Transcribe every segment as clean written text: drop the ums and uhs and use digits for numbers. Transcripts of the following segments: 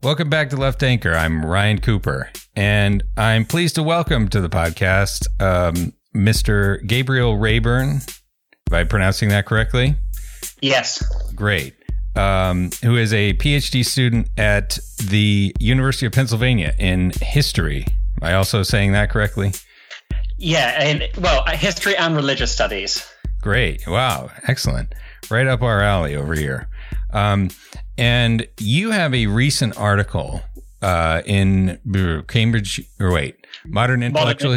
Welcome back to Left Anchor. I'm Ryan Cooper, and I'm pleased to welcome to the podcast Mr. Gabriel Rayburn. Am I pronouncing that correctly? Yes. Great. Who is a PhD student at the University of Pennsylvania in history. Am I also saying that correctly? Yeah, and well, history and religious studies. Great. Wow. Excellent. Right up our alley over here. And you have a recent article in Modern Intellectual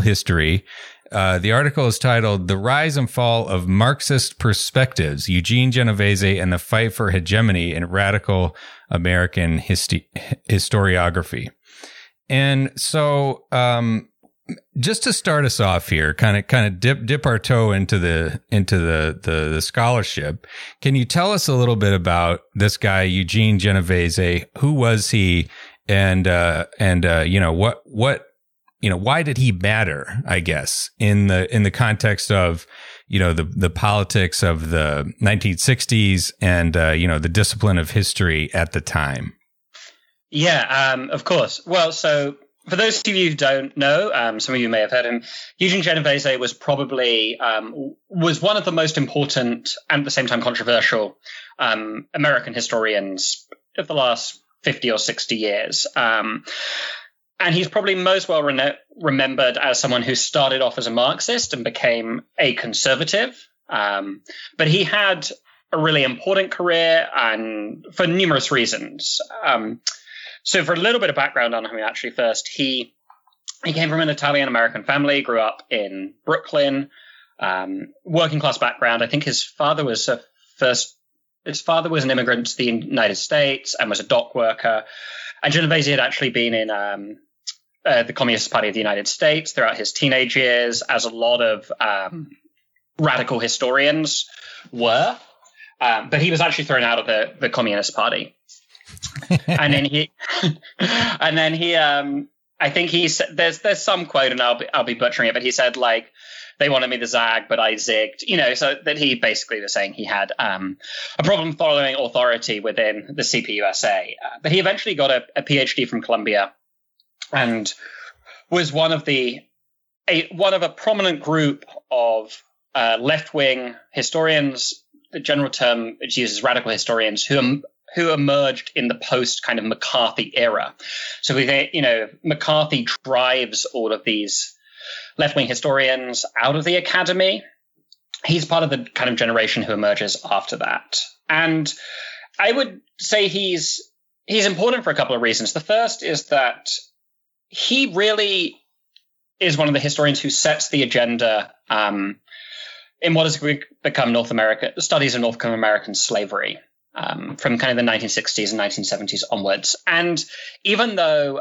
History. The article is titled "The Rise and Fall of Marxist Perspectives: Eugene Genovese and the Fight for Hegemony in Radical American Historiography." And so, just to start us off here, kind of dip our toe into the scholarship. Can you tell us a little bit about this guy, Eugene Genovese? Who was he, and what? You know, why did he matter, I guess, in the context of, you know, the politics of the 1960s and, the discipline of history at the time? Yeah, of course. Well, so for those of you who don't know, some of you may have heard him. Eugene Genovese was probably was one of the most important and at the same time controversial American historians of the last 50 or 60 years. And he's probably most well remembered as someone who started off as a Marxist and became a conservative. But he had a really important career, and for numerous reasons. So for a little bit of background on him, actually, first, he came from an Italian-American family, grew up in Brooklyn, working-class background. I think his father was an immigrant to the United States and was a dock worker. And Genovese had actually been in the Communist Party of the United States throughout his teenage years, as a lot of radical historians were. But he was actually thrown out of the Communist Party. and then he I think he said, there's some quote, and I'll be butchering it, but he said, like, they wanted me to zag, but I zigged, so that he basically was saying he had a problem following authority within the CPUSA. But he eventually got a PhD from Columbia and was one of a prominent group of left-wing historians. The general term it's used is radical historians who emerged in the post kind of McCarthy era. So we think, McCarthy drives all of these left-wing historians out of the academy. He's part of the kind of generation who emerges after that. And I would say he's important for a couple of reasons. The first is that he really is one of the historians who sets the agenda in what has become North America, studies of North American slavery from kind of the 1960s and 1970s onwards. And even though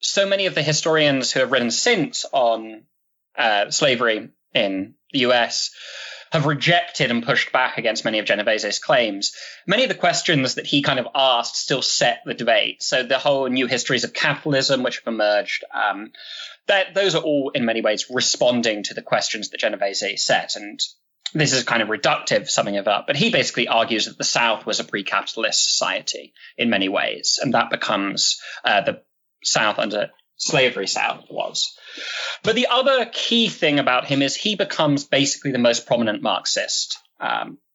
so many of the historians who have written since on slavery in the US have rejected and pushed back against many of Genovese's claims, many of the questions that he kind of asked still set the debate. So the whole new histories of capitalism which have emerged, those are all in many ways responding to the questions that Genovese set. And this is kind of reductive, summing it up, but he basically argues that the South was a pre-capitalist society in many ways, and that becomes the South under slavery South was. But the other key thing about him is he becomes basically the most prominent Marxist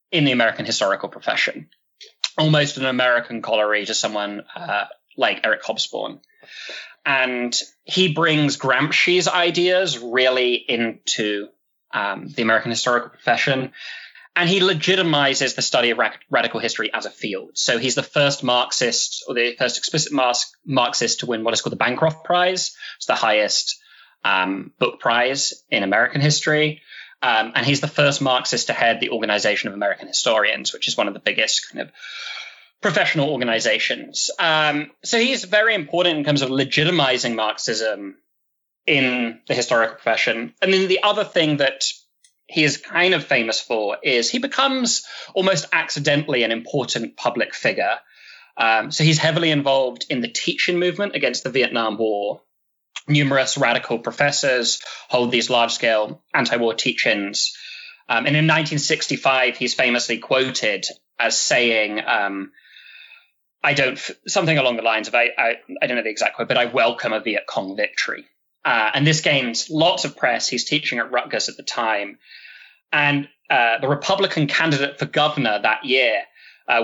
in the American historical profession, almost an American corollary to someone like Eric Hobsbawm. And he brings Gramsci's ideas really into the American historical profession, and he legitimizes the study of radical history as a field. So he's the first Marxist, or the first explicit Marxist, to win what is called the Bancroft Prize. It's the highest book prize in American history. And he's the first Marxist to head the Organization of American Historians, which is one of the biggest kind of professional organizations. So he's very important in terms of legitimizing Marxism in the historical profession. And then the other thing that he is kind of famous for is he becomes almost accidentally an important public figure. So he's heavily involved in the teaching movement against the Vietnam War. Numerous radical professors hold these large-scale anti-war teach-ins. And in 1965, he's famously quoted as saying, something along the lines of, I don't know the exact quote, but I welcome a Viet Cong victory. And this gains lots of press. He's teaching at Rutgers at the time. And the Republican candidate for governor that year,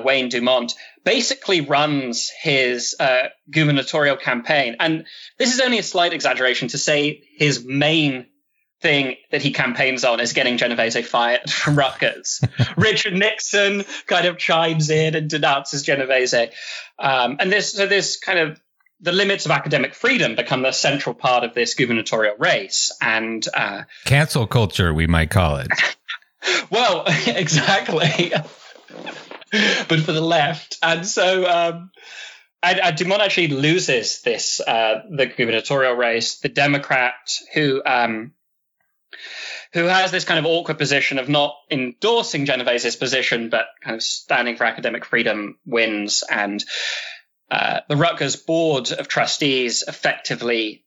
Wayne Dumont, basically runs his gubernatorial campaign. And this is only a slight exaggeration to say his main thing that he campaigns on is getting Genovese fired from Rutgers. Richard Nixon kind of chimes in and denounces Genovese. And this kind of, the limits of academic freedom become the central part of this gubernatorial race. And cancel culture, we might call it. Well, exactly. But for the left. And so Dumont actually loses this, the gubernatorial race. The Democrat who has this kind of awkward position of not endorsing Genovese's position, but kind of standing for academic freedom, wins. And the Rutgers Board of Trustees effectively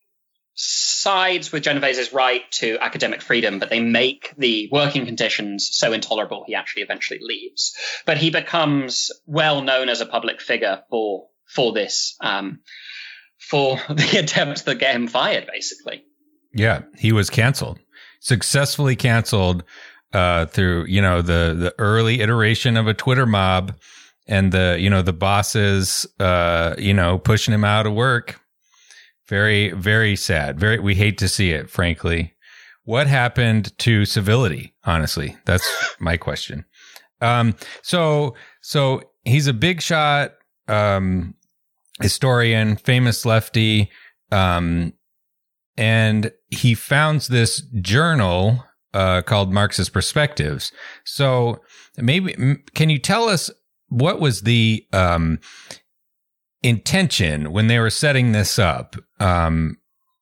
sides with Genovese's right to academic freedom, but they make the working conditions so intolerable he actually eventually leaves. But he becomes well known as a public figure for this, for the attempt to get him fired, basically. Yeah, he was canceled, successfully canceled through, the early iteration of a Twitter mob. And the bosses, pushing him out of work. Very, very sad. We hate to see it, frankly. What happened to civility? Honestly, that's my question. So he's a big shot, historian, famous lefty. And he founds this journal, called Marxist Perspectives. So maybe, can you tell us, what was the intention when they were setting this up?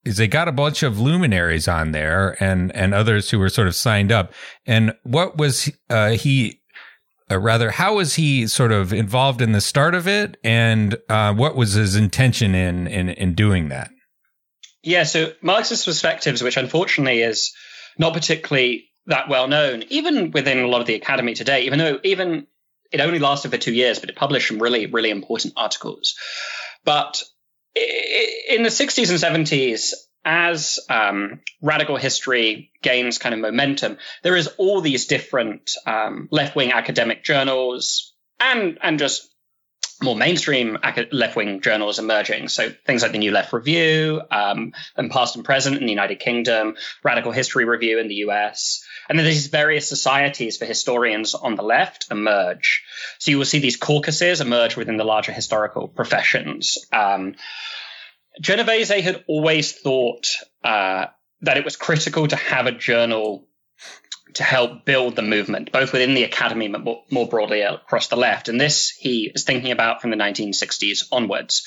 Is they got a bunch of luminaries on there and others who were sort of signed up. And what was how was he sort of involved in the start of it? And what was his intention in doing that? Yeah, so Marxist Perspectives, which unfortunately is not particularly that well known, even within a lot of the academy today, even though it only lasted for 2 years, but it published some really, really important articles. But in the 60s and 70s, as radical history gains kind of momentum, there is all these different left-wing academic journals and just more mainstream left-wing journals emerging. So things like the New Left Review and Past and Present in the United Kingdom, Radical History Review in the US. And then these various societies for historians on the left emerge. So you will see these caucuses emerge within the larger historical professions. Genovese had always thought that it was critical to have a journal to help build the movement, both within the academy, but more broadly across the left. And this he is thinking about from the 1960s onwards.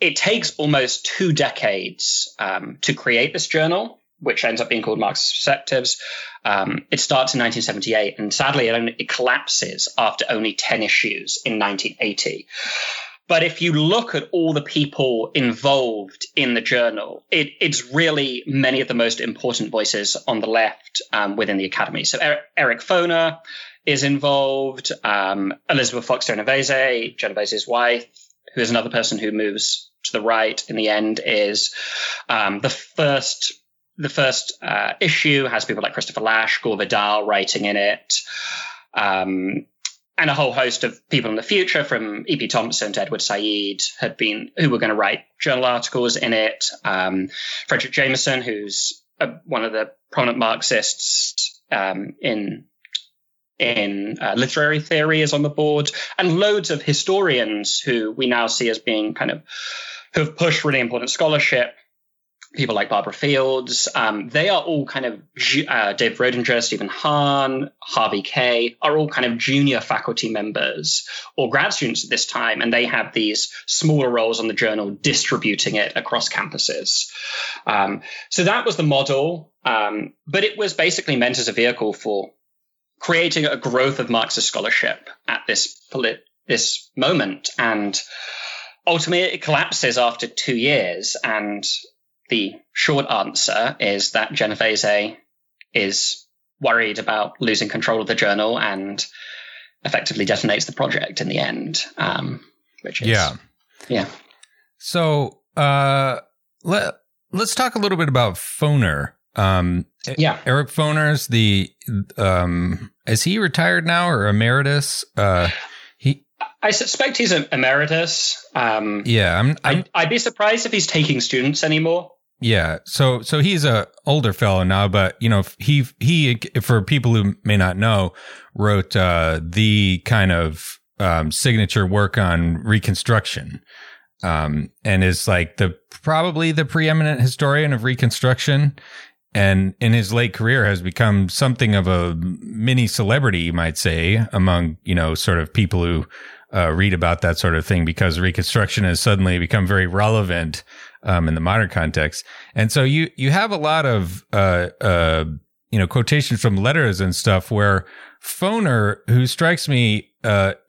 It takes almost 2 decades to create this journal, which ends up being called Marxist Perspectives. It starts in 1978, and sadly, it collapses after only 10 issues in 1980. But if you look at all the people involved in the journal, it's really many of the most important voices on the left within the academy. So Eric Foner is involved, Elizabeth Fox Genovese, Genovese's wife, who is another person who moves to the right in the end, is the first issue has people like Christopher Lasch, Gore Vidal writing in it. And a whole host of people in the future, from E.P. Thompson to Edward Said, who were going to write journal articles in it. Frederick Jameson, who's one of the prominent Marxists in literary theory, is on the board, and loads of historians who we now see as being who have pushed really important scholarship. People like Barbara Fields, they are all Dave Rodinger, Stephen Hahn, Harvey Kaye, are all kind of junior faculty members or grad students at this time. And they have these smaller roles on the journal, distributing it across campuses. So that was the model. But it was basically meant as a vehicle for creating a growth of Marxist scholarship at this moment. And ultimately, it collapses after 2 years. And the short answer is that Genovese is worried about losing control of the journal and effectively detonates the project in the end, which is yeah. So let's talk a little bit about Foner. Eric Foner is the is he retired now or emeritus? I suspect he's an emeritus. I'd be surprised if he's taking students anymore. Yeah, so he's a older fellow now, but you know, he for people who may not know, wrote the kind of signature work on Reconstruction, and is like probably the preeminent historian of Reconstruction, and in his late career has become something of a mini celebrity, you might say, among sort of people who read about that sort of thing, because Reconstruction has suddenly become very relevant in the modern context. And so you have a lot of quotations from letters and stuff where Foner, who strikes me I've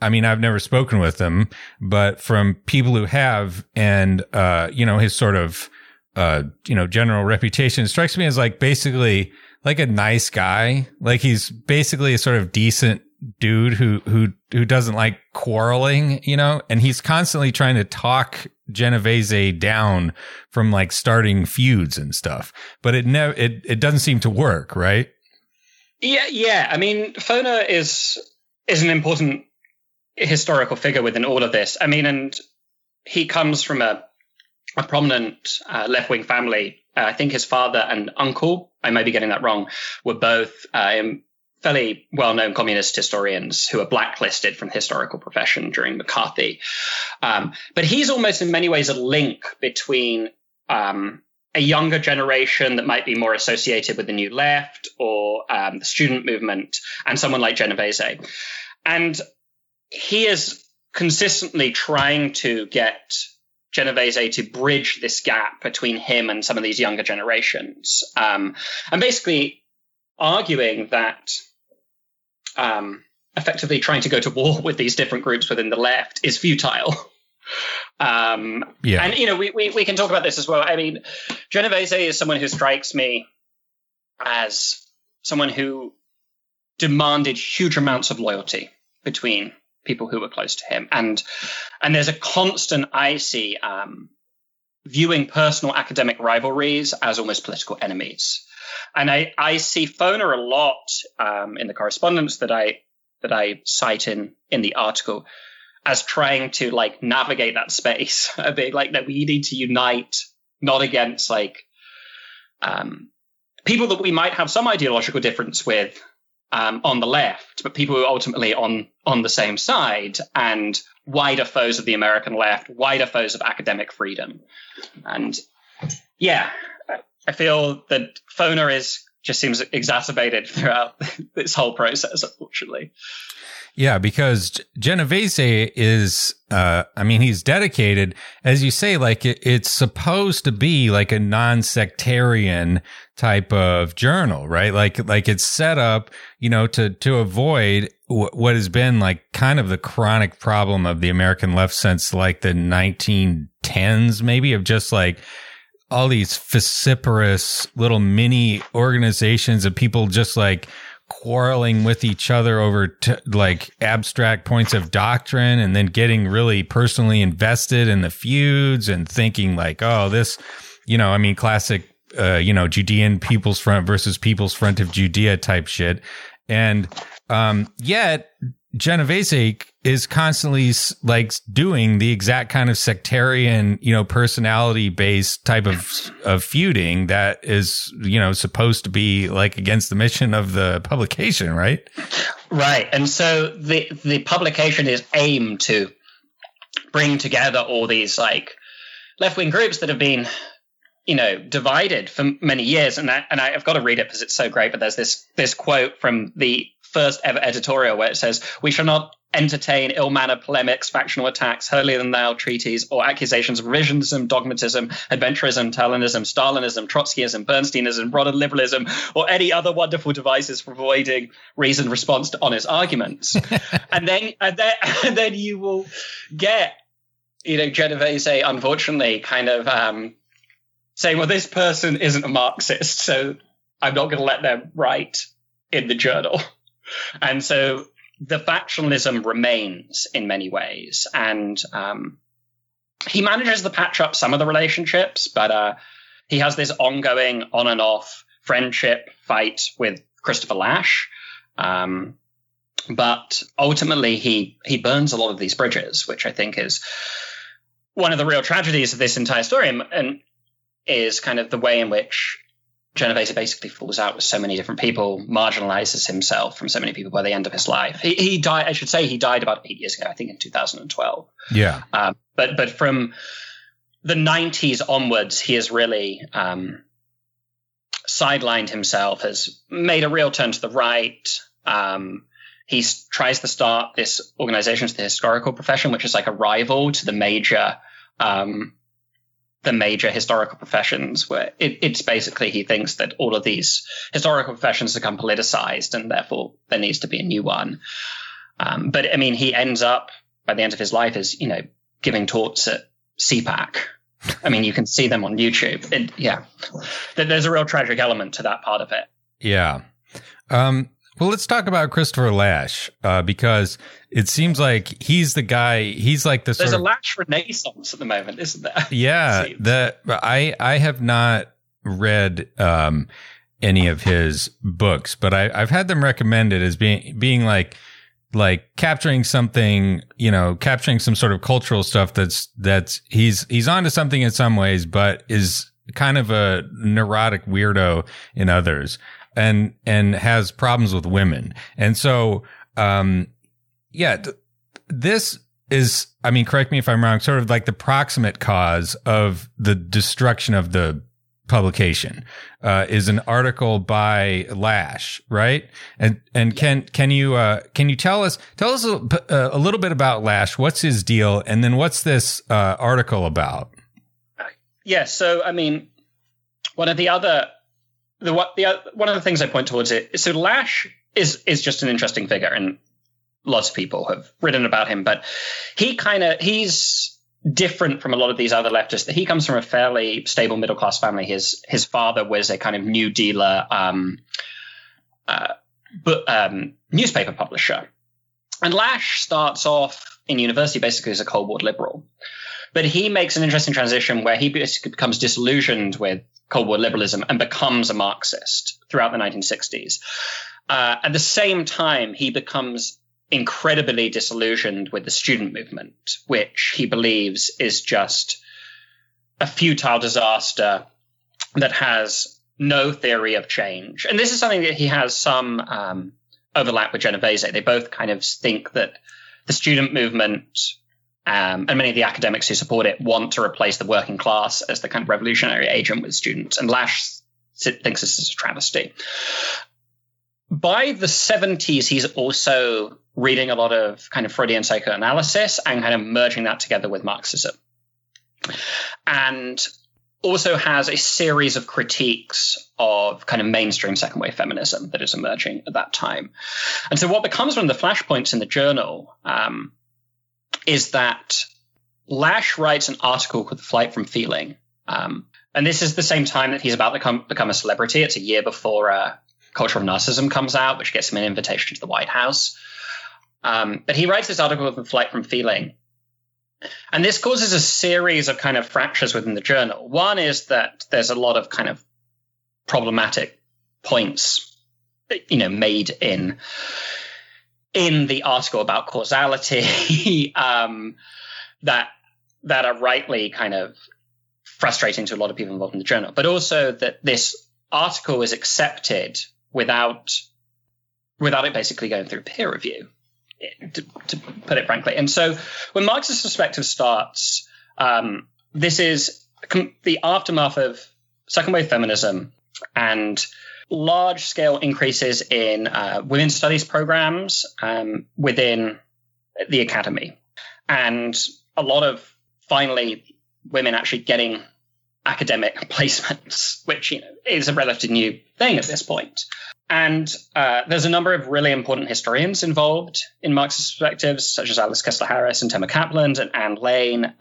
never spoken with him, but from people who have, and his sort of general reputation, strikes me as like basically like a nice guy. Like he's basically a sort of decent dude who doesn't like quarreling, and he's constantly trying to talk Genovese down from like starting feuds and stuff, but it doesn't seem to work, right? Yeah. I mean, Foner is an important historical figure within all of this. I mean, and he comes from a prominent left-wing family. I think his father and uncle, I may be getting that wrong, were both fairly well-known communist historians who were blacklisted from the historical profession during McCarthy. But he's almost in many ways a link between a younger generation that might be more associated with the New Left or the student movement and someone like Genovese. And he is consistently trying to get Genovese to bridge this gap between him and some of these younger generations, and basically arguing that effectively trying to go to war with these different groups within the left is futile. And we can talk about this as well. I mean, Genovese is someone who strikes me as someone who demanded huge amounts of loyalty between people who were close to him, and there's a constant viewing personal academic rivalries as almost political enemies. And I see Foner a lot in the correspondence that I cite in the article as trying to like navigate that space a bit, like that we need to unite not against like people that we might have some ideological difference with on the left, but people who are ultimately on the same side, and wider foes of the American left, wider foes of academic freedom. And yeah, I feel that Foner just seems exacerbated throughout this whole process, unfortunately. Yeah, because Genovese is, he's dedicated, as you say, like it's supposed to be like a non-sectarian type of journal, right? Like it's set up, to avoid what has been like kind of the chronic problem of the American left since like the 1910s, maybe, of just like all these vociferous little mini organizations of people just like quarreling with each other over like abstract points of doctrine, and then getting really personally invested in the feuds and thinking like, oh, this, classic, Judean People's Front versus People's Front of Judea type shit. And yet Genovese is constantly like doing the exact kind of sectarian, personality based type of feuding that is, supposed to be like against the mission of the publication, right? Right. And so the publication is aimed to bring together all these like left-wing groups that have been, divided for many years. And I've got to read it because it's so great, but there's this quote from the first ever editorial where it says, "We shall not entertain ill-mannered polemics, factional attacks, holier-than-thou treaties, or accusations of revisionism, dogmatism, adventurism, Talinism, Stalinism, Trotskyism, Bernsteinism, broader liberalism, or any other wonderful devices for avoiding reasoned response to honest arguments." and then you will get, Genovese, unfortunately, kind of saying, well, this person isn't a Marxist, so I'm not going to let them write in the journal. And so the factionalism remains in many ways. And he manages to patch up some of the relationships, but he has this ongoing on and off friendship fight with Christopher Lasch. But ultimately, he burns a lot of these bridges, which I think is one of the real tragedies of this entire story, and is kind of the way in which Genovese basically falls out with so many different people, marginalizes himself from so many people by the end of his life. He died, I should say, he died about 8 years ago, I think in 2012. Yeah. But from the 90s onwards, he has really sidelined himself, has made a real turn to the right. He tries to start this Organization of the Historical Profession, which is like a rival to the major historical professions, where it's basically he thinks that all of these historical professions become politicized and therefore there needs to be a new one. But I mean, he ends up by the end of his life is, you know, giving talks at CPAC. I mean, you can see them on YouTube. Yeah, there's a real tragic element to that part of it. Yeah. Well, let's talk about Christopher Lasch, because it seems like he's the guy. He's like the there's sort of a Lasch renaissance at the moment, isn't there? Yeah, I have not read any of his books, but I've had them recommended as being like capturing something, you know, capturing some sort of cultural stuff that's he's onto something in some ways, but is kind of a neurotic weirdo in others. And has problems with women. And so, this is, I mean, correct me if I'm wrong, sort of like the proximate cause of the destruction of the publication, is an article by Lasch, right? And yeah. Can you tell us a little bit about Lasch? What's his deal? And then what's this article about? Yeah. So, I mean, one of the things I point towards it. So Lasch is just an interesting figure, and lots of people have written about him. But he's different from a lot of these other leftists. That he comes from a fairly stable middle class family. His father was a kind of New Dealer, newspaper publisher, and Lasch starts off in university basically as a Cold War liberal. But he makes an interesting transition where he basically becomes disillusioned with Cold War liberalism and becomes a Marxist throughout the 1960s. At the same time, he becomes incredibly disillusioned with the student movement, which he believes is just a futile disaster that has no theory of change. And this is something that he has some overlap with Genovese. They both kind of think that the student movement and many of the academics who support it want to replace the working class as the kind of revolutionary agent with students. And Lasch thinks this is a travesty. By the 70s, he's also reading a lot of kind of Freudian psychoanalysis and kind of merging that together with Marxism. And also has a series of critiques of kind of mainstream second wave feminism that is emerging at that time. And so what becomes one of the flashpoints in the journal is that Lasch writes an article called The Flight from Feeling. And this is the same time that he's about to become a celebrity. It's a year before Culture of Narcissism comes out, which gets him an invitation to the White House. But he writes this article called The Flight from Feeling. And this causes a series of kind of fractures within the journal. One is that there's a lot of kind of problematic points, you know, made in the article about causality that are rightly kind of frustrating to a lot of people involved in the journal, but also that this article is accepted without it basically going through peer review, to put it frankly. And so when Marxist Perspectives starts, this is the aftermath of second wave feminism and large scale increases in women's studies programs within the academy, and a lot of finally women actually getting academic placements, which, you know, is a relatively new thing at this point. And there's a number of really important historians involved in Marxist Perspectives, such as Alice Kessler Harris and Tema Kaplan and Anne Lane,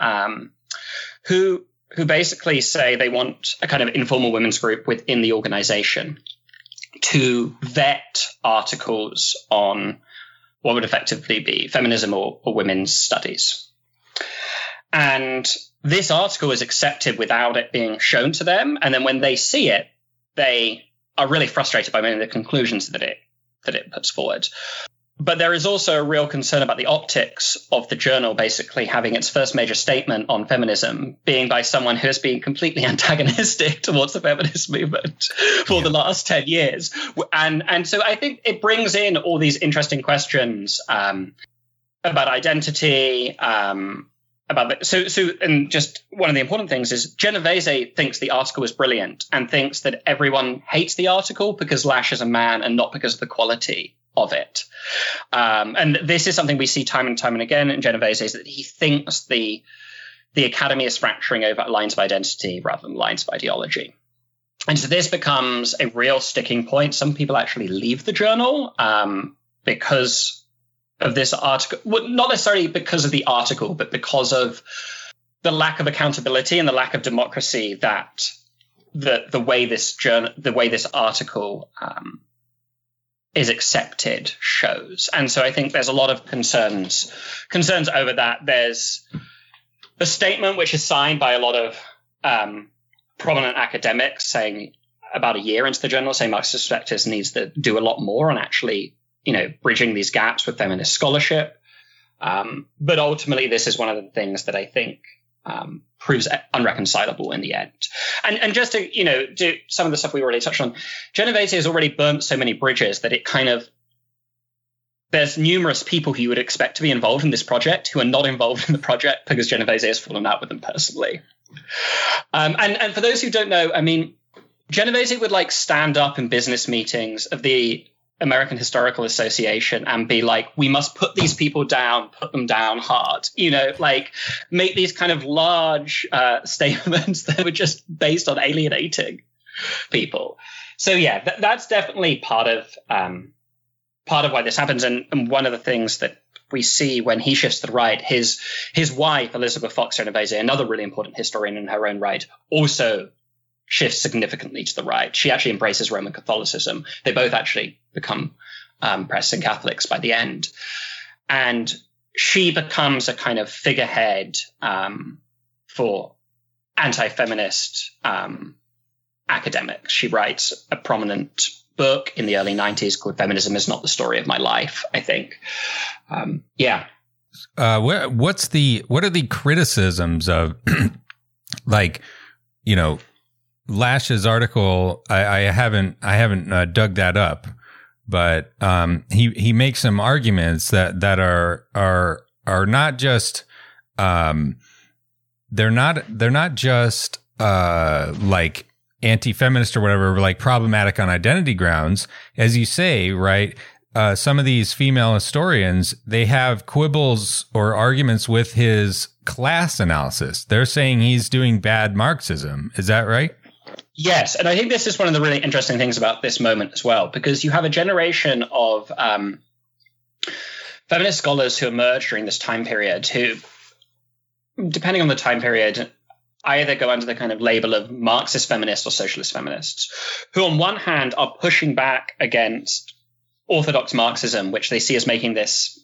who basically say they want a kind of informal women's group within the organization to vet articles on what would effectively be feminism or women's studies. And this article is accepted without it being shown to them. And then when they see it, they are really frustrated by many of the conclusions that it puts forward. But there is also a real concern about the optics of the journal basically having its first major statement on feminism being by someone who has been completely antagonistic towards the feminist movement for the last 10 years. And so I think it brings in all these interesting questions about identity, and just one of the important things is Genovese thinks the article is brilliant and thinks that everyone hates the article because Lasch is a man and not because of the quality of it. And this is something we see time and time and again in Genovese, is that he thinks the academy is fracturing over lines of identity rather than lines of ideology. And so this becomes a real sticking point. Some people actually leave the journal because of this article, well, not necessarily because of the article, but because of the lack of accountability and the lack of democracy that the way this article is accepted shows. And so I think there's a lot of concerns over that. There's a statement which is signed by a lot of prominent academics saying about a year into the journal, saying Marxist Perspectives needs to do a lot more on actually, bridging these gaps with feminist scholarship. But ultimately, this is one of the things that I think proves unreconcilable in the end. And just to, do some of the stuff we already touched on, Genovese has already burnt so many bridges that it kind of, there's numerous people who you would expect to be involved in this project who are not involved in the project because Genovese has fallen out with them personally. And for those who don't know, Genovese would stand up in business meetings of the American Historical Association and be like, we must put these people down, put them down hard, make these kind of large statements that were just based on alienating people. So yeah, that's definitely part of why this happens. And one of the things that we see when he shifts to the right, his wife, Elizabeth Fox Genovese, another really important historian in her own right, also shifts significantly to the right. She actually embraces Roman Catholicism. They both actually become Protestant Catholics by the end. And she becomes a kind of figurehead for anti-feminist academics. She writes a prominent book in the early 90s called Feminism is Not the Story of My Life, I think. What are the criticisms of Lasch's article? I haven't dug that up, but he makes some arguments that are not just they're not just like anti-feminist or whatever, but like problematic on identity grounds, as you say, right? Some of these female historians, they have quibbles or arguments with his class analysis. They're saying he's doing bad Marxism. Is that right? Yes, and I think this is one of the really interesting things about this moment as well, because you have a generation of feminist scholars who emerge during this time period who, depending on the time period, either go under the kind of label of Marxist feminists or socialist feminists, who on one hand are pushing back against orthodox Marxism, which they see as making this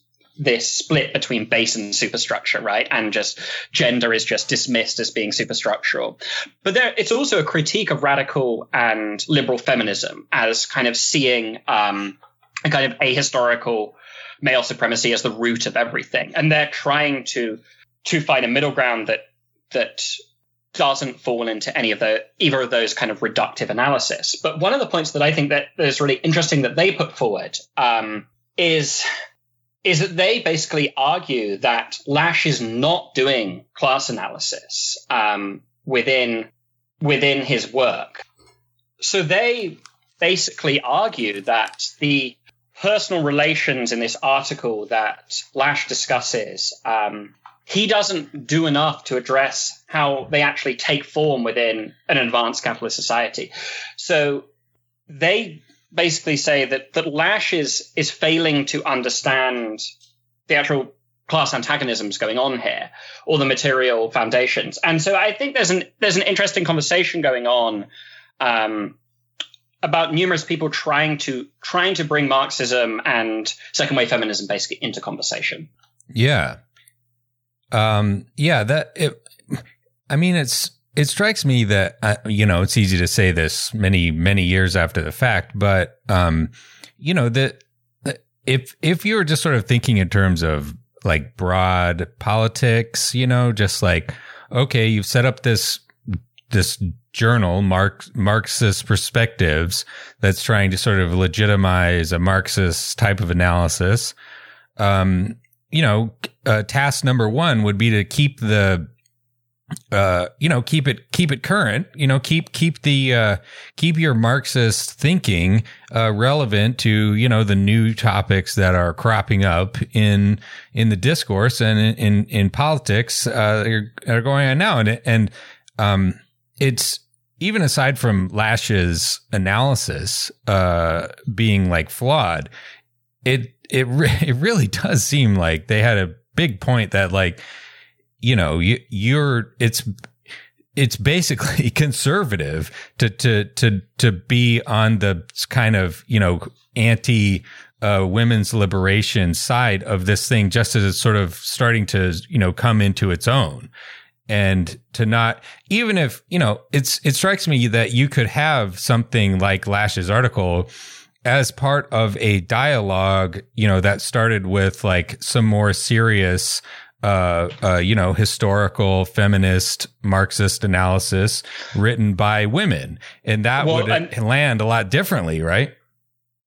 split between base and superstructure, right? And just gender is just dismissed as being superstructural. But it's also a critique of radical and liberal feminism as kind of seeing a kind of ahistorical male supremacy as the root of everything. And they're trying to find a middle ground that doesn't fall into any of either of those kind of reductive analysis. But one of the points that I think that is really interesting that they put forward is that they basically argue that Lasch is not doing class analysis within his work. So they basically argue that the personal relations in this article that Lasch discusses, he doesn't do enough to address how they actually take form within an advanced capitalist society. So they basically say that Lasch is failing to understand the actual class antagonisms going on here, or the material foundations. And so I think there's an interesting conversation going on about numerous people trying to bring Marxism and second wave feminism basically into conversation. Yeah. It strikes me that, it's easy to say this many, many years after the fact, but, that if you're just sort of thinking in terms of like broad politics, just like, okay, you've set up this journal, Marxist Perspectives, that's trying to sort of legitimize a Marxist type of analysis. Task number one would be to keep the, keep it current, keep your Marxist thinking relevant to, the new topics that are cropping up in the discourse and in politics are going on now. And it's even aside from Lasch's analysis being like flawed, it really does seem like they had a big point that like, it's basically conservative to be on the kind of, anti women's liberation side of this thing, just as it's sort of starting to, come into its own, and to not, even if, it strikes me that you could have something like Lasch's article as part of a dialogue, that started with like some more serious, historical feminist Marxist analysis written by women, and that would land a lot differently, right?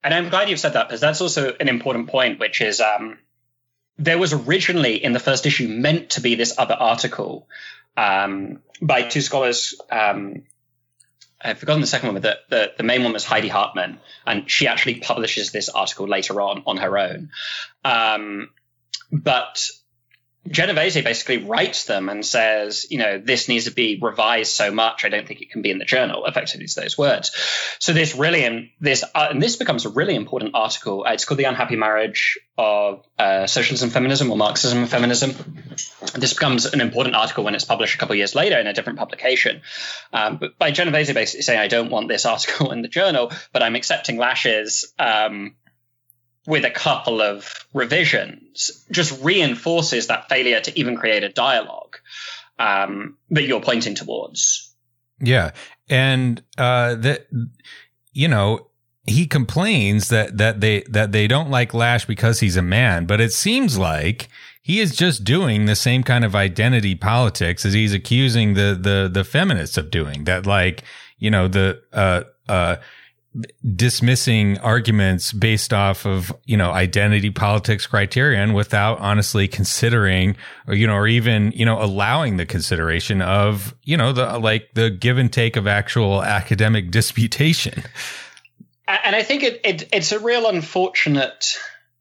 And I'm glad you've said that, because that's also an important point, which is there was originally in the first issue meant to be this other article by two scholars. I've forgotten the second one, but the main one was Heidi Hartmann, and she actually publishes this article later on her own, but Genovese basically writes them and says, this needs to be revised so much, I don't think it can be in the journal, effectively, is those words. So this becomes a really important article. It's called The Unhappy Marriage of Socialism and Feminism, or Marxism and Feminism. This becomes an important article when it's published a couple of years later in a different publication. But by Genovese basically saying, I don't want this article in the journal, but I'm accepting Lasch's with a couple of revisions, just reinforces that failure to even create a dialogue that you're pointing towards. Yeah. And he complains that they don't like Lasch because he's a man, but it seems like he is just doing the same kind of identity politics as he's accusing the feminists of doing, that like, dismissing arguments based off of, identity politics criterion without honestly considering, or even allowing the consideration of, the give and take of actual academic disputation. And I think it's a real unfortunate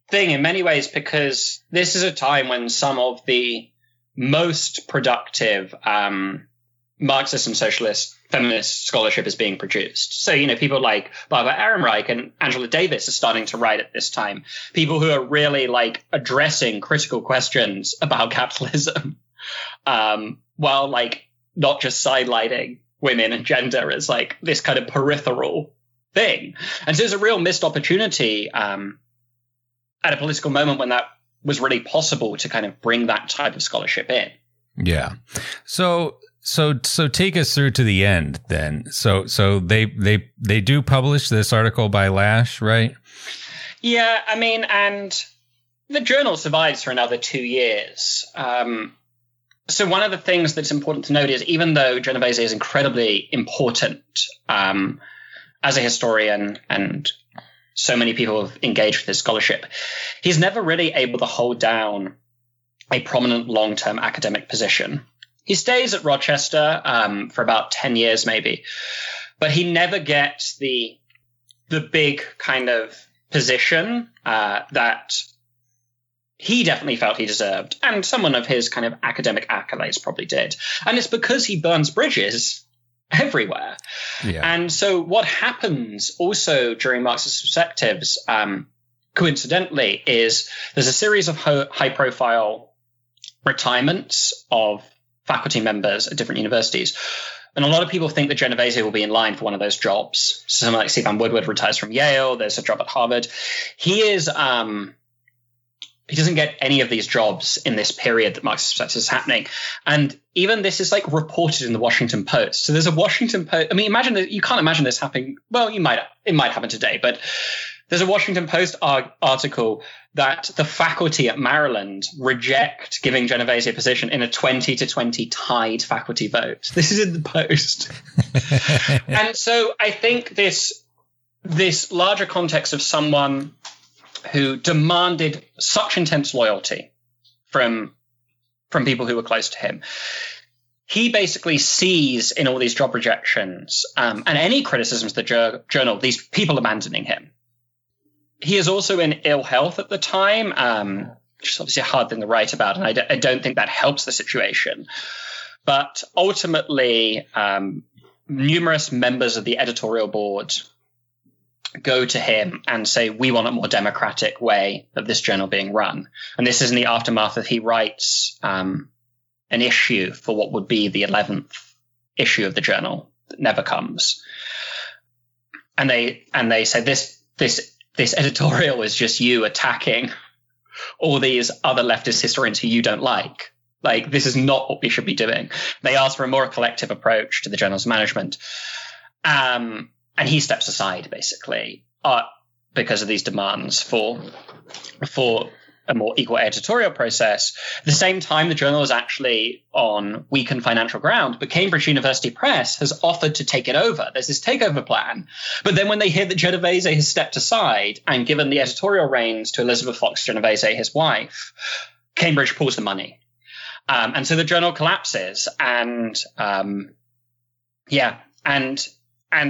thing in many ways, because this is a time when some of the most productive Marxist and socialist feminist scholarship is being produced. So, people like Barbara Ehrenreich and Angela Davis are starting to write at this time. People who are really like addressing critical questions about capitalism, while like not just sidelining women and gender as like this kind of peripheral thing. And so it's a real missed opportunity at a political moment when that was really possible to kind of bring that type of scholarship in. Yeah. So take us through to the end then. So they do publish this article by Lasch, right? Yeah, and the journal survives for another 2 years. So one of the things that's important to note is, even though Genovese is incredibly important as a historian, and so many people have engaged with his scholarship, he's never really able to hold down a prominent long-term academic position. He stays at Rochester for about 10 years maybe, but he never gets the big kind of position that he definitely felt he deserved, and someone of his kind of academic accolades probably did. And it's because he burns bridges everywhere. Yeah. And so what happens also during Marxist Perspectives, coincidentally, is there's a series of high-profile retirements of faculty members at different universities, And a lot of people think that Genovese will be in line for one of those jobs. Someone like Stephen Woodward retires from Yale. There's a job at Harvard. He doesn't get any of these jobs in this period that Marxist Perspectives is happening. And even this is like reported in the Washington Post. So there's a Washington Post. I mean, imagine that you can't imagine this happening. Well, you might. It might happen today, but there's a Washington Post article that the faculty at Maryland reject giving Genovese a position in a 20-20 tied faculty vote. This is in the Post. And so I think this larger context of someone who demanded such intense loyalty from people who were close to him, he basically sees in all these job rejections and any criticisms of the journal, these people abandoning him. He is also in ill health at the time, which is obviously a hard thing to write about, and I don't think that helps the situation. But ultimately, numerous members of the editorial board go to him and say, we want a more democratic way of this journal being run. And this is in the aftermath of he writes an issue for what would be the 11th issue of the journal that never comes. And they say this editorial is just you attacking all these other leftist historians who you don't like. Like, this is not what we should be doing. They ask for a more collective approach to the journal's management. And he steps aside, basically, because of these demands for a more equal editorial process. At the same time, the journal is actually on weakened financial ground, but Cambridge University Press has offered to take it over. There's this takeover plan. But then when they hear that Genovese has stepped aside and given the editorial reins to Elizabeth Fox Genovese, his wife, Cambridge pulls the money. And so the journal collapses. And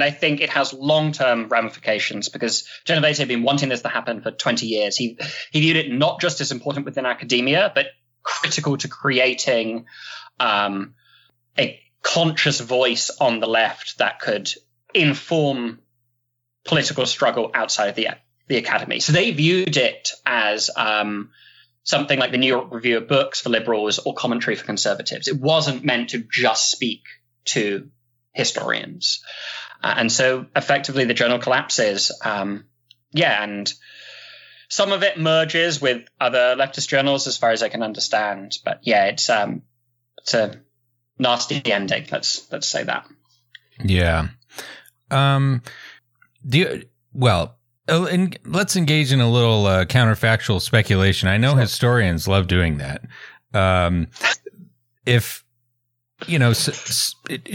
I think it has long-term ramifications because Genovese had been wanting this to happen for 20 years. He viewed it not just as important within academia, but critical to creating a conscious voice on the left that could inform political struggle outside of the academy. So they viewed it as something like the New York Review of Books for liberals or Commentary for conservatives. It wasn't meant to just speak to historians. And so effectively the journal collapses. And some of it merges with other leftist journals as far as I can understand. But yeah, it's a nasty ending. Let's say that. Yeah. And let's engage in a little counterfactual speculation. I know historians love doing that.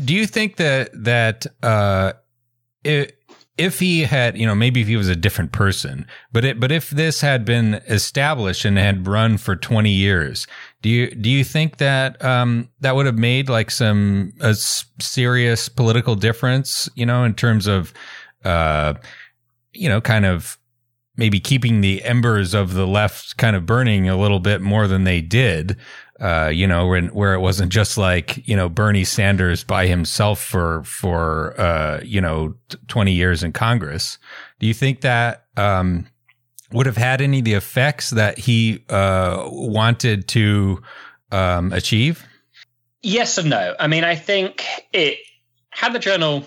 Do you think that if he had, maybe if he was a different person, but if this had been established and had run for 20 years, do you think that that would have made like a serious political difference, in terms of, kind of maybe keeping the embers of the left kind of burning a little bit more than they did? Where it wasn't just like, Bernie Sanders by himself for 20 years in Congress. Do you think that would have had any of the effects that he wanted to achieve? Yes and no. I mean, I think it had the journal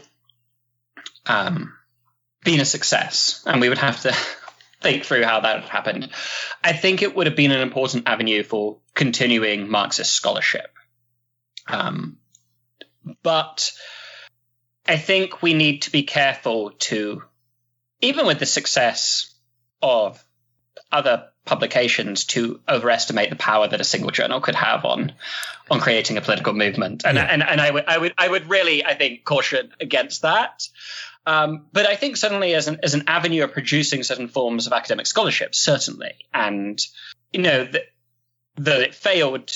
been a success, and we would have to think through how that happened. I think it would have been an important avenue for continuing Marxist scholarship. But I think we need to be careful to, even with the success of other publications, to overestimate the power that a single journal could have on creating a political movement. And yeah. I would really caution against that. But I think certainly as an avenue of producing certain forms of academic scholarship, certainly, and that it failed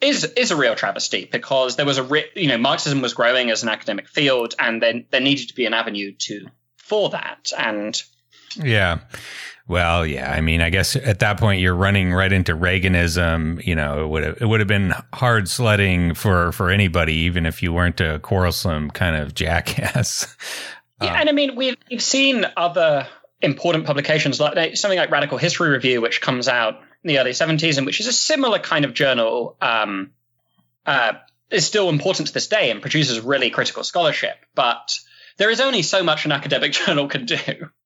is a real travesty because there was Marxism was growing as an academic field, and then there needed to be an avenue for that. And yeah, well, yeah, I mean, I guess at that point you're running right into Reaganism. It would have been hard sledding for anybody, even if you weren't a quarrelsome kind of jackass. And I mean, we've seen other important publications, like something like Radical History Review, which comes out in the early 70s, and which is a similar kind of journal, is still important to this day and produces really critical scholarship, but there is only so much an academic journal can do,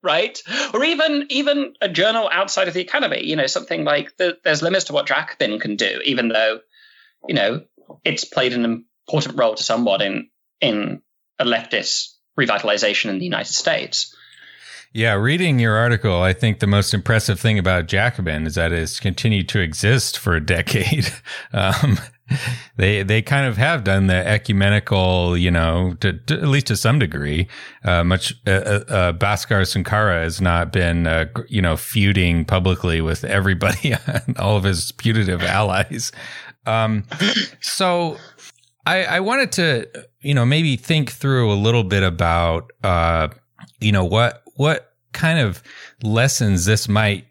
right? Or even a journal outside of the academy, you know, something like there's limits to what Jacobin can do, even though, you know, it's played an important role to somewhat in a leftist revitalization in the United States. Yeah, reading your article, I think the most impressive thing about Jacobin is that it's continued to exist for a decade. They kind of have done the ecumenical, you know, to at least to some degree, Bhaskar Sunkara has not been, you know, feuding publicly with everybody, all of his putative allies. So I wanted to, you know, maybe think through a little bit about, you know, what kind of lessons this might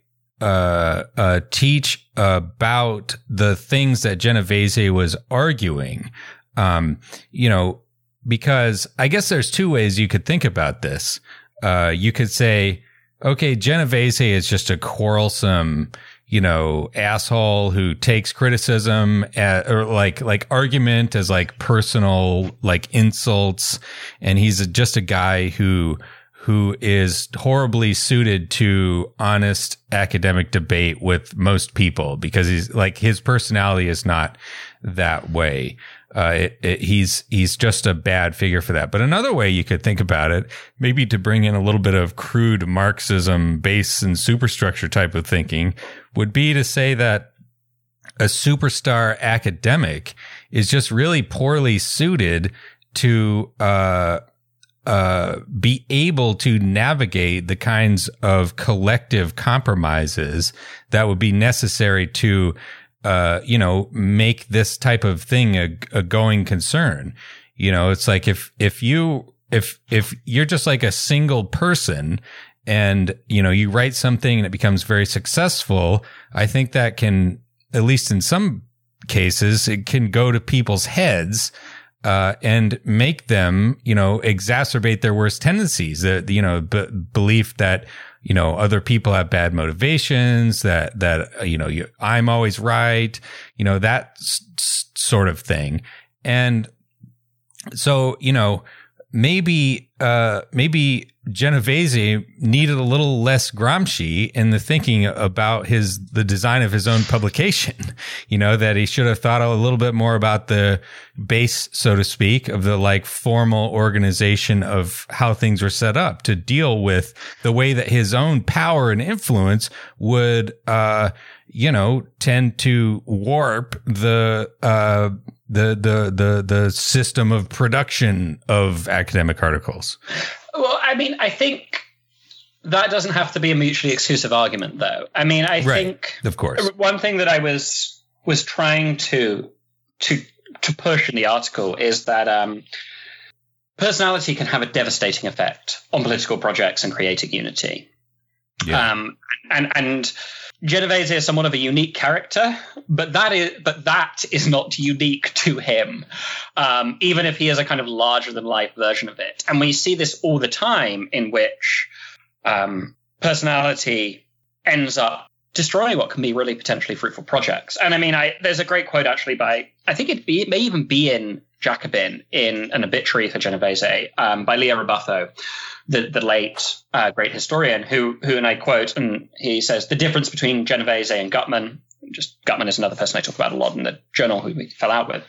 teach about the things that Genovese was arguing, you know, because I guess there's two ways you could think about this. You could say, okay, Genovese is just a quarrelsome, you know, asshole who takes criticism or argument as like personal, like insults. And he's just a guy who is horribly suited to honest academic debate with most people because he's like, his personality is not that way. He's just a bad figure for that. But another way you could think about it, maybe to bring in a little bit of crude Marxism base and superstructure type of thinking, would be to say that a superstar academic is just really poorly suited to, be able to navigate the kinds of collective compromises that would be necessary to, you know, make this type of thing a going concern. You know, it's like if you're just like a single person and, you know, you write something and it becomes very successful, I think that can, at least in some cases, it can go to people's heads and make them, you know, exacerbate their worst tendencies, belief that, you know, other people have bad motivations, I'm always right, you know, that sort of thing. And so, you know, maybe Genovese needed a little less Gramsci in the thinking about the design of his own publication, you know, that he should have thought a little bit more about the base, so to speak, of the like formal organization of how things were set up to deal with the way that his own power and influence would, you know, tend to warp the system of production of academic articles. Well, I mean, I think that doesn't have to be a mutually exclusive argument, though. I mean, I think, of course, one thing that I was trying to push in the article is that personality can have a devastating effect on political projects and creating unity. Yeah. And Genovese is somewhat of a unique character, but that is not unique to him, even if he is a kind of larger-than-life version of it. And we see this all the time in which personality ends up destroying what can be really potentially fruitful projects. And I mean, there's a great quote actually by, I think it may even be in Jacobin, in an obituary for Genovese, by Leo Rabuffo, the late great historian, who and I quote, and he says, the difference between Genovese and Gutman, Gutman is another person I talk about a lot in the journal who we fell out with.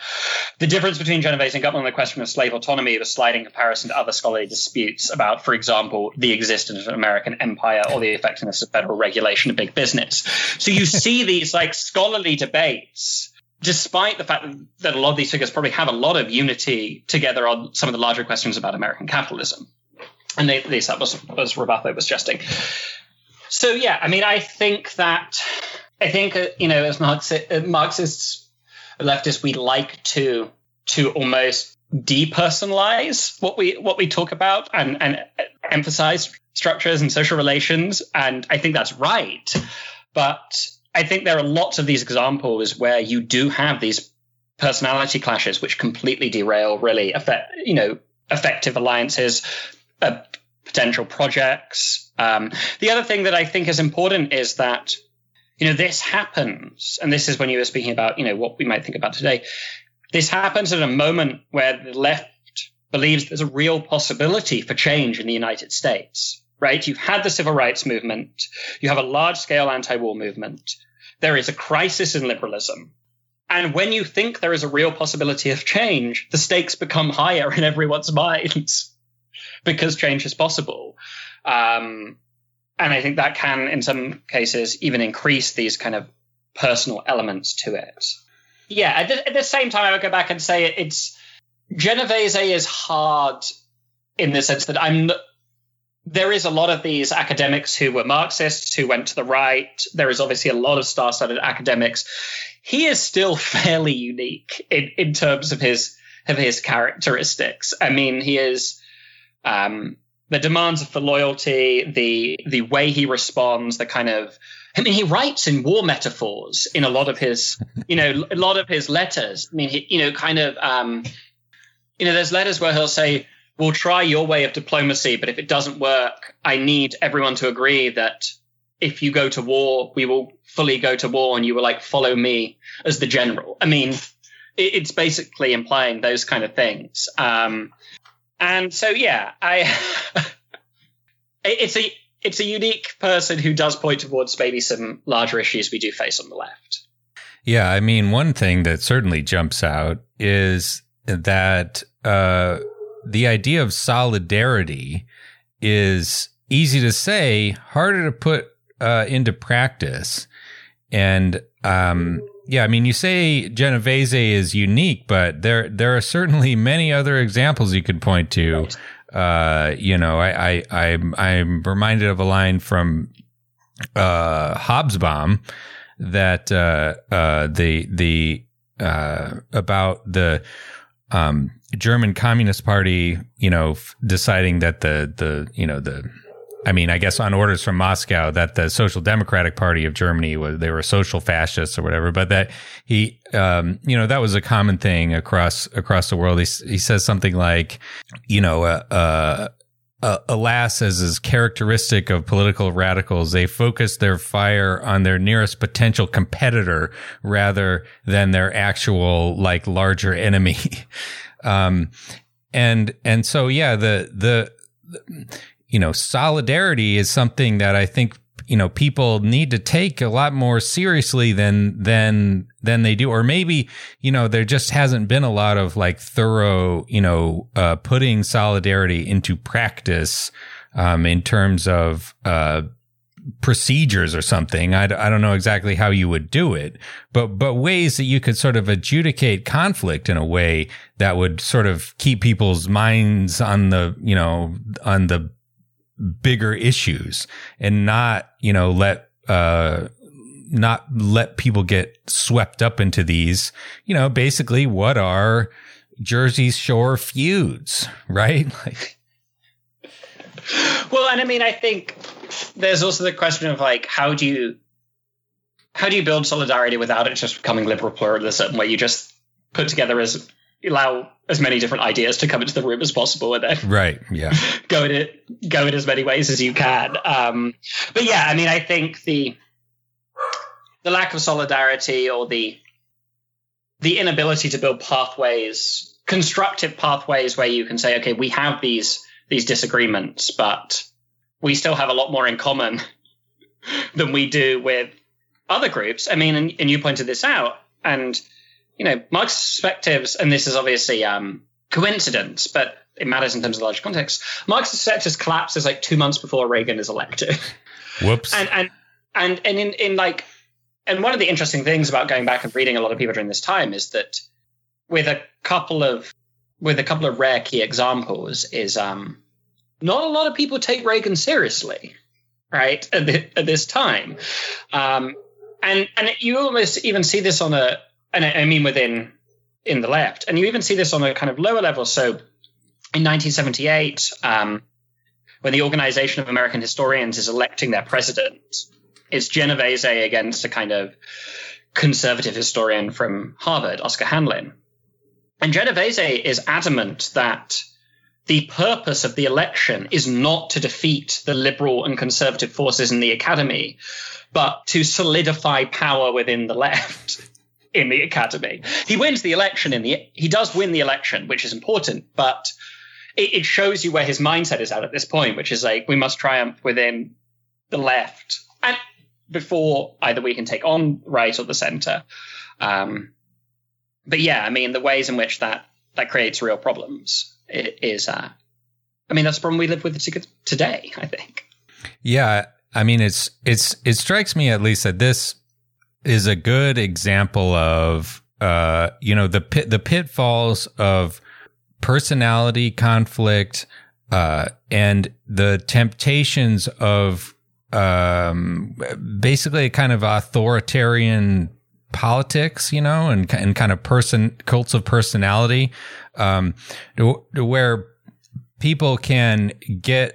The difference between Genovese and Gutman on the question of slave autonomy was slight in comparison to other scholarly disputes about, for example, the existence of an American empire or the effectiveness of federal regulation of big business. So you see these like scholarly debates, despite the fact that a lot of these figures probably have a lot of unity together on some of the larger questions about American capitalism. And at least that was Rabuffo was suggesting. So, yeah, I mean, I think, you know, as Marxists, leftists, we like to almost depersonalize what we talk about and emphasize structures and social relations. And I think that's right. But I think there are lots of these examples where you do have these personality clashes, which completely derail really effective alliances, potential projects. The other thing that I think is important is that, you know, this happens, and this is when you were speaking about, you know, what we might think about today. This happens at a moment where the left believes there's a real possibility for change in the United States, right? You've had the civil rights movement. You have a large-scale anti-war movement. There is a crisis in liberalism. And when you think there is a real possibility of change, the stakes become higher in everyone's minds because change is possible. And I think that can, in some cases, even increase these kind of personal elements to it. Yeah, at the same time, I would go back and say it's Genovese is hard in the sense that there is a lot of these academics who were Marxists who went to the right. There is obviously a lot of star-studded academics. He is still fairly unique in terms of his characteristics. I mean, he is the demands for loyalty, the way he responds, the kind of he writes in war metaphors in a lot of his letters. I mean, he, there's letters where he'll say, "We'll try your way of diplomacy, but if it doesn't work, I need everyone to agree that if you go to war, we will fully go to war and you will follow me as the general." I mean, it's basically implying those kind of things. And so, yeah, it's a unique person who does point towards maybe some larger issues we do face on the left. Yeah, I mean, one thing that certainly jumps out is that the idea of solidarity is easy to say, harder to put into practice. And you say Genovese is unique, but there are certainly many other examples you could point to. Right. I'm reminded of a line from Hobsbawm that about the German Communist Party, deciding that on orders from Moscow, that the Social Democratic Party of Germany they were social fascists or whatever, but that he, that was a common thing across the world. He says something like, alas, as is characteristic of political radicals, they focus their fire on their nearest potential competitor rather than their actual, larger enemy. And so, yeah, solidarity is something that I think, people need to take a lot more seriously than they do. Or maybe, there just hasn't been a lot of thorough, putting solidarity into practice, in terms of, procedures or something. I don't know exactly how you would do it, but ways that you could sort of adjudicate conflict in a way that would sort of keep people's minds on the, on the bigger issues and not, not let people get swept up into these, basically what are Jersey Shore feuds, right? Well, and I mean, I think there's also the question of how do you build solidarity without it just becoming liberal pluralism, where you just put together allow as many different ideas to come into the room as possible and then right, yeah, go in as many ways as you can. But yeah, I mean, I think the lack of solidarity or the inability to build pathways, constructive pathways where you can say, okay, we have these disagreements, but we still have a lot more in common than we do with other groups. I mean, and you pointed this out, and, Marxist Perspectives, and this is obviously coincidence, but it matters in terms of the larger context. Marxist Perspectives collapses 2 months before Reagan is elected. Whoops. And one of the interesting things about going back and reading a lot of people during this time is that with a couple of rare key examples is not a lot of people take Reagan seriously, right, at this time. And you almost even see this on in the left, and you even see this on a kind of lower level. So in 1978, when the Organization of American Historians is electing their president, it's Genovese against a kind of conservative historian from Harvard, Oscar Hanlon. And Genovese is adamant that the purpose of the election is not to defeat the liberal and conservative forces in the academy, but to solidify power within the left in the academy. He wins the election he does win the election, which is important, but it shows you where his mindset is at this point, which is like, we must triumph within the left and before either we can take on right or the center. But yeah, I mean, the ways in which that creates real problems is, I mean, that's the problem we live with today, I think. Yeah. I mean, it strikes me at least that this is a good example of, the pitfalls of personality conflict, and the temptations of, basically a kind of authoritarian politics, and kind of cults of personality, to where people can get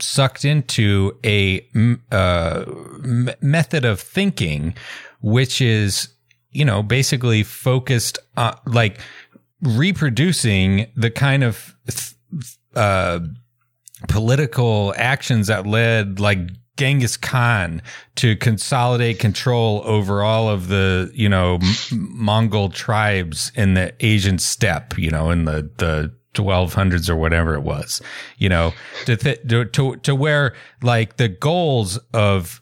sucked into a method of thinking, which is, basically focused on like reproducing the kind of political actions that led like Genghis Khan to consolidate control over all of the, Mongol tribes in the Asian steppe, in the 1200s or whatever it was, to where like the goals of,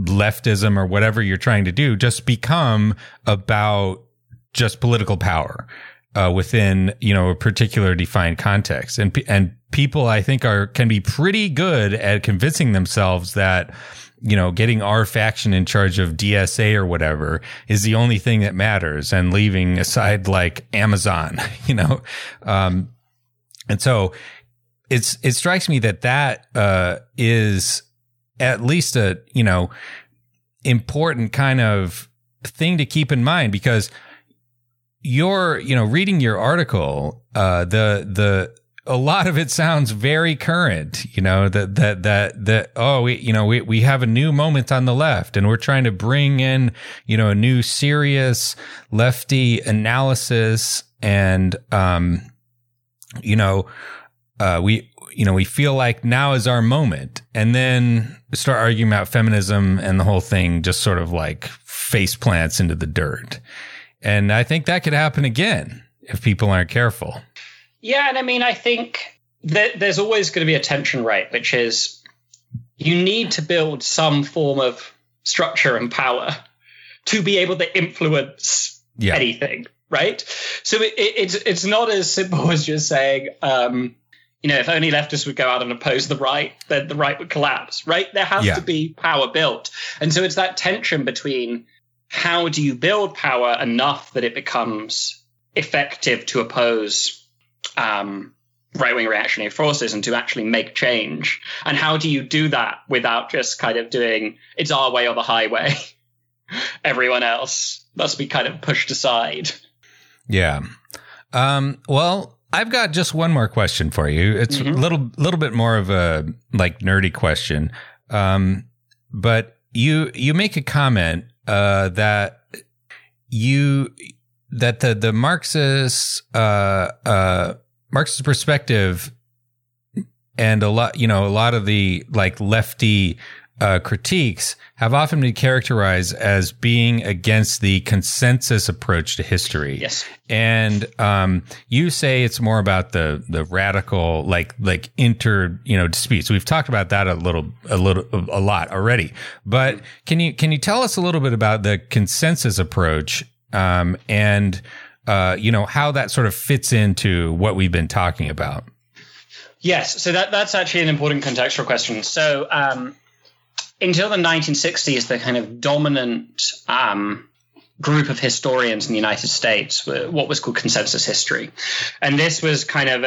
leftism or whatever you're trying to do just become about just political power within, a particular defined context. And people, I think, can be pretty good at convincing themselves that, getting our faction in charge of DSA or whatever is the only thing that matters, and leaving aside like Amazon, and so it strikes me that is at least a, important kind of thing to keep in mind, because you're, reading your article, a lot of it sounds very current, we have a new moment on the left, and we're trying to bring in, a new serious lefty analysis. And, we feel like now is our moment, and then start arguing about feminism, and the whole thing just sort of like face plants into the dirt. And I think that could happen again if people aren't careful. Yeah, and I mean, I think that there's always going to be a tension, right, which is you need to build some form of structure and power to be able to influence anything, right? So it's not as simple as just saying, if only leftists would go out and oppose the right, then the right would collapse, right? There has to be power built. And so it's that tension between how do you build power enough that it becomes effective to oppose right-wing reactionary forces and to actually make change, and how do you do that without just kind of doing it's our way or the highway, everyone else must be kind of pushed aside. Well, I've got just one more question for you. It's a little bit more of a like nerdy question, but you make a comment that the Marxist perspective and a lot of the like lefty critiques have often been characterized as being against the consensus approach to history. Yes. And you say it's more about the radical like inter disputes. We've talked about that a lot already. But can you tell us a little bit about the consensus approach and how that sort of fits into what we've been talking about? Yes. So that's actually an important contextual question. So until the 1960s, the kind of dominant group of historians in the United States were what was called consensus history. And this was kind of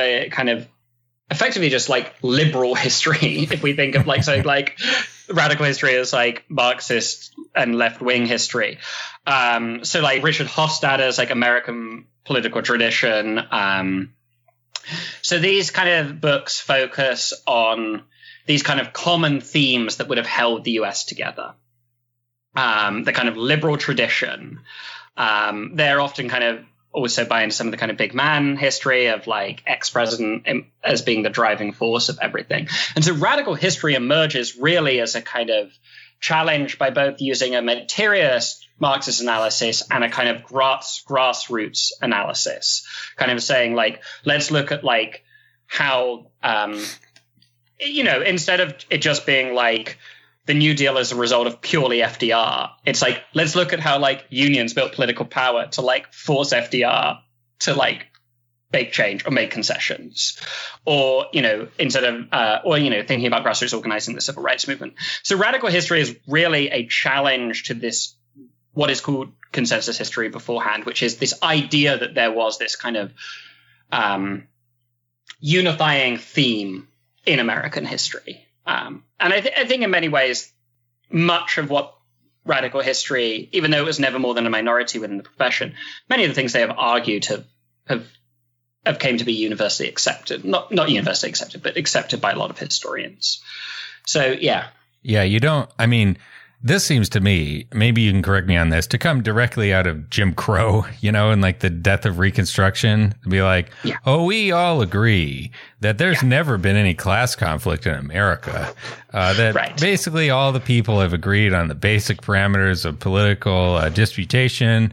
effectively just like liberal history. If we think of like, so like radical history is like Marxist and left wing history. So like Richard Hofstadter's like American political tradition. So these kind of books focus on these kind of common themes that would have held the US together. The kind of liberal tradition. They're often kind of also buy into some of the kind of big man history of like ex-president as being the driving force of everything. And so radical history emerges really as a kind of challenged by both using a materialist Marxist analysis and a kind of grassroots analysis, kind of saying, like, let's look at, like, how, you know, instead of it just being like the New Deal as a result of purely FDR, it's like, let's look at how, like, unions built political power to, like, force FDR to, like, make change or make concessions, or, you know, instead of or, you know, thinking about grassroots organizing the civil rights movement. So radical history is really a challenge to this, what is called consensus history beforehand, which is this idea that there was this kind of unifying theme in American history. And I think in many ways, much of what radical history, even though it was never more than a minority within the profession, many of the things they have argued have came to be universally accepted, not universally accepted, but accepted by a lot of historians. So, yeah. Yeah, you don't, I mean, this seems to me, maybe you can correct me on this, to come directly out of Jim Crow, you know, and like the death of Reconstruction, to be like, yeah. Oh, we all agree that there's never been any class conflict in America, that basically all the people have agreed on the basic parameters of political disputation.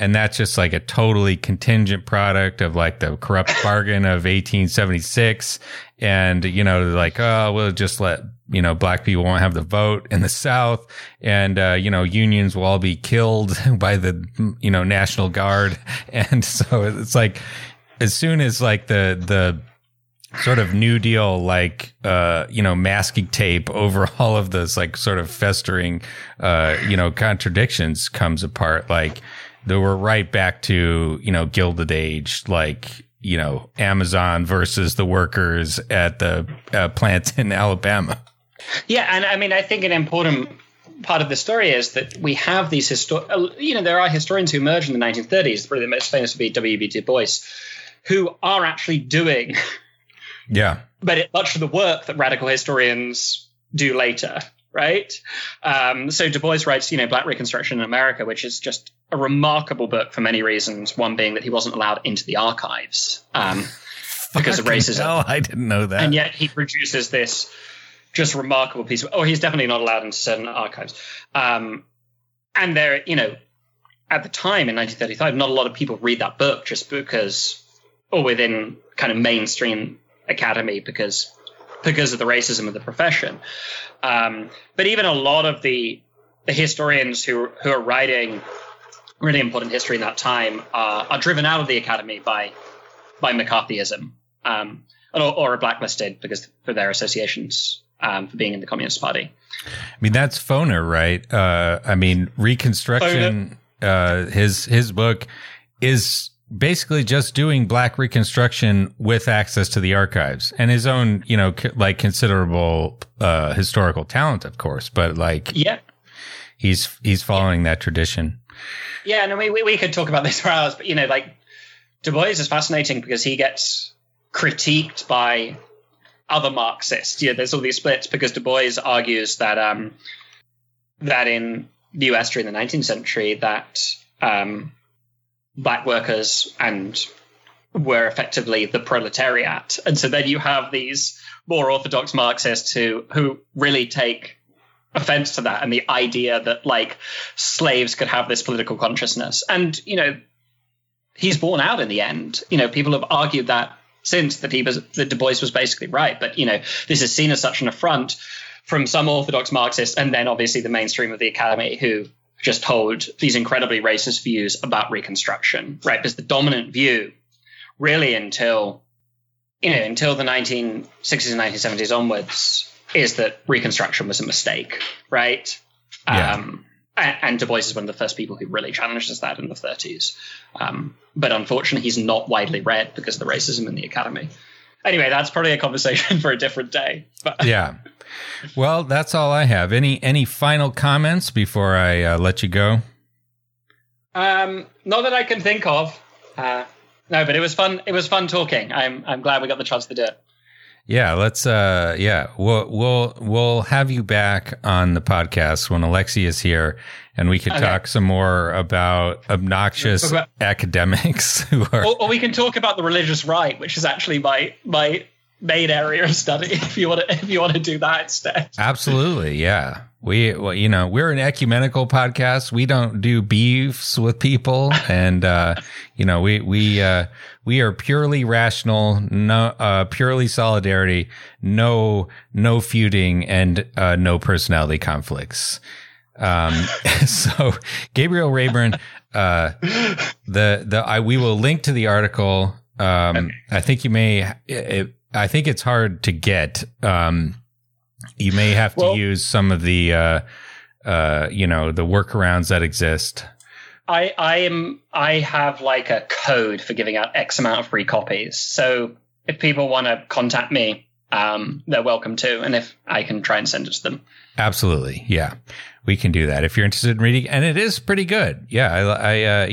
And that's just like a totally contingent product of like the corrupt bargain of 1876. And, you know, like, oh, we'll just let, you know, black people won't have the vote in the South. And, you know, unions will all be killed by the, you know, National Guard. And so it's like, as soon as like the sort of New Deal, like, you know, masking tape over all of those like sort of festering, you know, contradictions comes apart, like, they were right back to, you know, Gilded Age, like, you know, Amazon versus the workers at the plant in Alabama. Yeah. And I mean, I think an important part of the story is that we have these you know, there are historians who emerged in the 1930s, probably the most famous would be W.E.B. Du Bois, who are actually doing. Yeah. But much of the work that radical historians do later. Right. So Du Bois writes, you know, Black Reconstruction in America, which is just a remarkable book for many reasons. One being that he wasn't allowed into the archives because of racism. Oh, I didn't know that. And yet he produces this just remarkable piece. He's definitely not allowed into certain archives. And there, you know, at the time in 1935, not a lot of people read that book just because, or within kind of mainstream academy because of the racism of the profession. But even a lot of the historians who are writing really important history in that time are driven out of the academy by McCarthyism or are blacklisted because for their associations for being in the Communist Party. I mean, that's Foner, right? I mean, Reconstruction, his book is basically just doing Black Reconstruction with access to the archives and his own, you know, like considerable historical talent, of course, but like, yeah, he's following that tradition. Yeah, no, we could talk about this for hours, but, you know, like Du Bois is fascinating because he gets critiqued by other Marxists. Yeah, there's all these splits because Du Bois argues that that in the U.S. during the 19th century that black workers and were effectively the proletariat. And so then you have these more orthodox Marxists who really take offense to that and the idea that like slaves could have this political consciousness. And, you know, he's borne out in the end. You know, people have argued that since that Du Bois was basically right. But, you know, this is seen as such an affront from some orthodox Marxists and then obviously the mainstream of the academy who just hold these incredibly racist views about Reconstruction, right? Because the dominant view really until the 1960s and 1970s onwards is that Reconstruction was a mistake, right? Yeah. And Du Bois is one of the first people who really challenges that in the 30s. But unfortunately, he's not widely read because of the racism in the academy. Anyway, that's probably a conversation for a different day. But. Yeah. Well, that's all I have. Any final comments before I let you go? Not that I can think of. No, but it was fun. It was fun talking. I'm glad we got the chance to do it. Yeah, let's. Yeah, we'll have you back on the podcast when Alexi is here, and we can talk some more about obnoxious academics who are. Or we can talk about the religious right, which is actually my main area of study if you want to do that instead. Absolutely, yeah. We're an ecumenical podcast. We don't do beefs with people, and we are purely rational, purely solidarity, no feuding, and no personality conflicts. So Gabriel Rayburn, we will link to the article. I think you may. I think it's hard to get. You may have to use some of the, the workarounds that exist. I have like a code for giving out X amount of free copies. So if people want to contact me, they're welcome to, and if I can try and send it to them. Absolutely, yeah, we can do that if you're interested in reading, and it is pretty good. Yeah,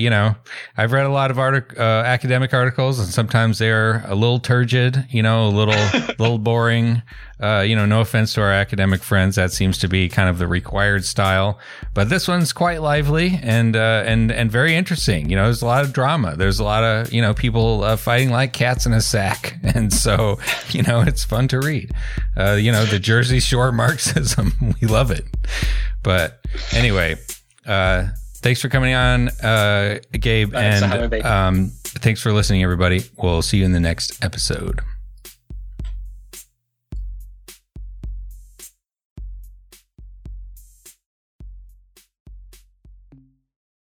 I've read a lot of academic articles, and sometimes they're a little turgid, a little boring. No offense to our academic friends, that seems to be kind of the required style, but this one's quite lively and very interesting. There's a lot of drama. There's a lot of people fighting like cats in a sack, and so it's fun to read. The Jersey Shore Marxism. We love it. But anyway, thanks for coming on, Gabe. Thanks for listening, everybody. We'll see you in the next episode.